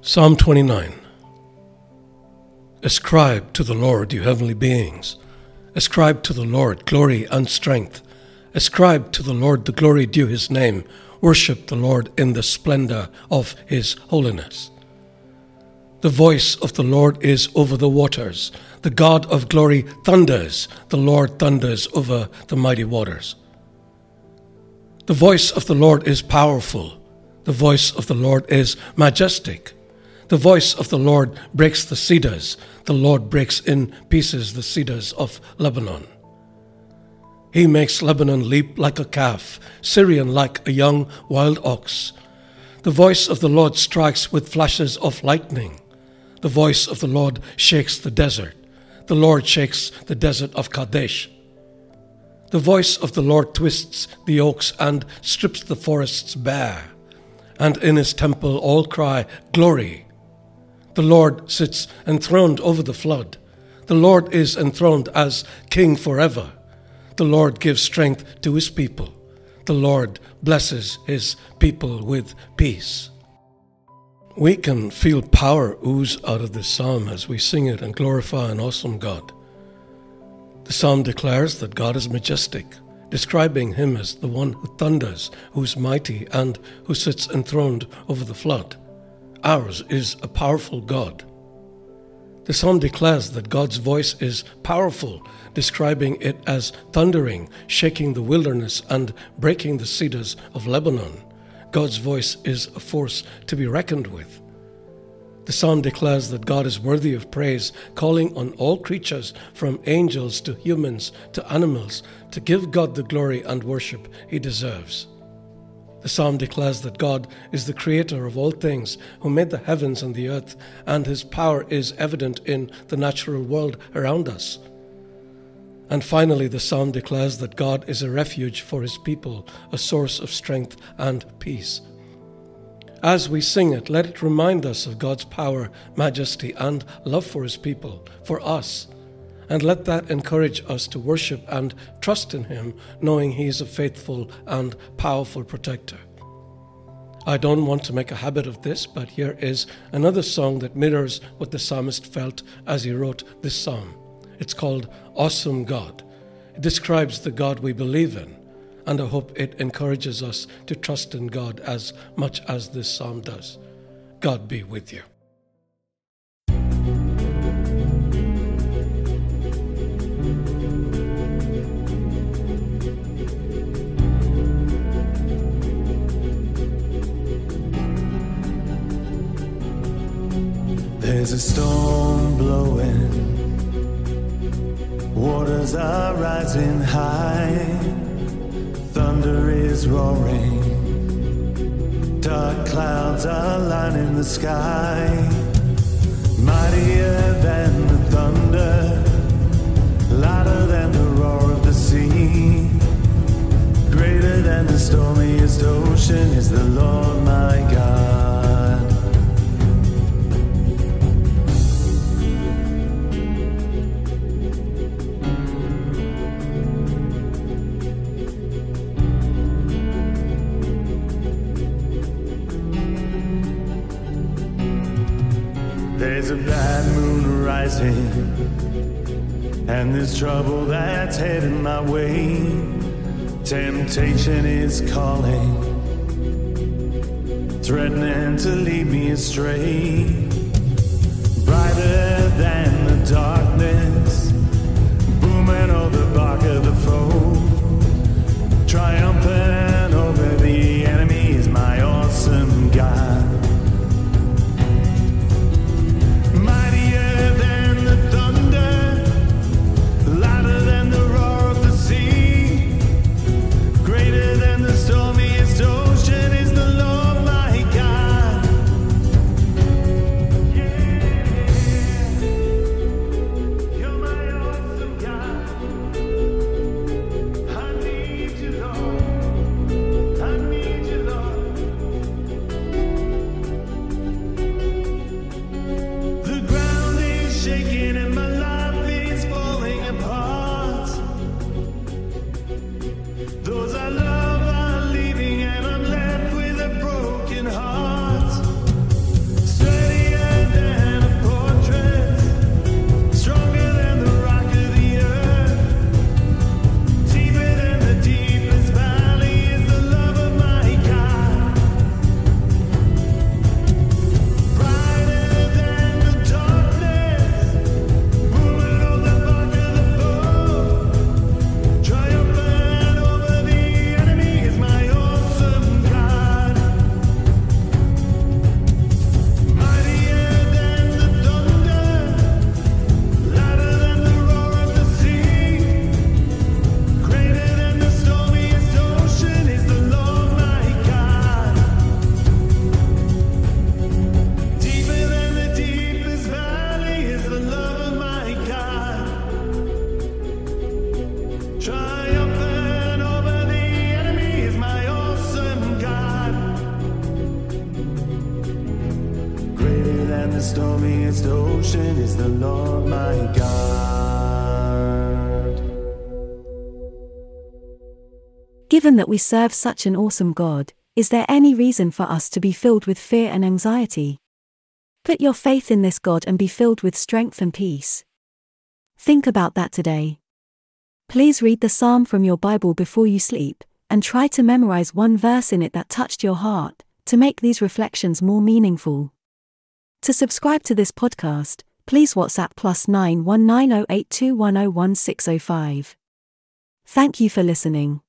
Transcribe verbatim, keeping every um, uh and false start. Psalm twenty-nine. Ascribe to the Lord, you heavenly beings. Ascribe to the Lord glory and strength. Ascribe to the Lord the glory due his name. Worship the Lord in the splendor of his holiness. The voice of the Lord is over the waters. The God of glory thunders. The Lord thunders over the mighty waters. The voice of the Lord is powerful. The voice of the Lord is majestic. The voice of the Lord breaks the cedars. The Lord breaks in pieces the cedars of Lebanon. He makes Lebanon leap like a calf, Syrian like a young wild ox. The voice of the Lord strikes with flashes of lightning. The voice of the Lord shakes the desert. The Lord shakes the desert of Kadesh. The voice of the Lord twists the oaks and strips the forests bare. And in his temple all cry, Glory! The Lord sits enthroned over the flood. The Lord is enthroned as King forever. The Lord gives strength to his people. The Lord blesses his people with peace. We can feel power ooze out of this psalm as we sing it and glorify an awesome God. The psalm declares that God is majestic, describing him as the one who thunders, who is mighty, and who sits enthroned over the flood. Ours is a powerful God. The psalm declares that God's voice is powerful, describing it as thundering, shaking the wilderness, and breaking the cedars of Lebanon. God's voice is a force to be reckoned with. The psalm declares that God is worthy of praise, calling on all creatures, from angels to humans to animals, to give God the glory and worship he deserves. The psalm declares that God is the creator of all things, who made the heavens and the earth, and his power is evident in the natural world around us. And finally, the psalm declares that God is a refuge for his people, a source of strength and peace. As we sing it, let it remind us of God's power, majesty, and love for his people, for us. And let that encourage us to worship and trust in him, knowing he is a faithful and powerful protector. I don't want to make a habit of this, but here is another song that mirrors what the psalmist felt as he wrote this psalm. It's called Awesome God. It describes the God we believe in, and I hope it encourages us to trust in God as much as this psalm does. God be with you. There's a storm blowing, waters are rising high, thunder is roaring, dark clouds are lining the sky. Mightier than the thunder, louder than the roar of the sea, greater than the stormiest ocean is the Lord my God. There's a bad moon rising, and there's trouble that's heading my way. Temptation is calling, threatening to lead me astray. Brighter than the darkness, booming over the bark of the foe, triumphant over the enemy is my awesome God. and the stormiest ocean is the Lord my God. Given that we serve such an awesome God, is there any reason for us to be filled with fear and anxiety? Put your faith in this God and be filled with strength and peace. Think about that today. Please read the psalm from your Bible before you sleep, and try to memorize one verse in it that touched your heart, to make these reflections more meaningful. To subscribe to this podcast, please WhatsApp plus nine one nine zero eight two one zero one six zero five. Thank you for listening.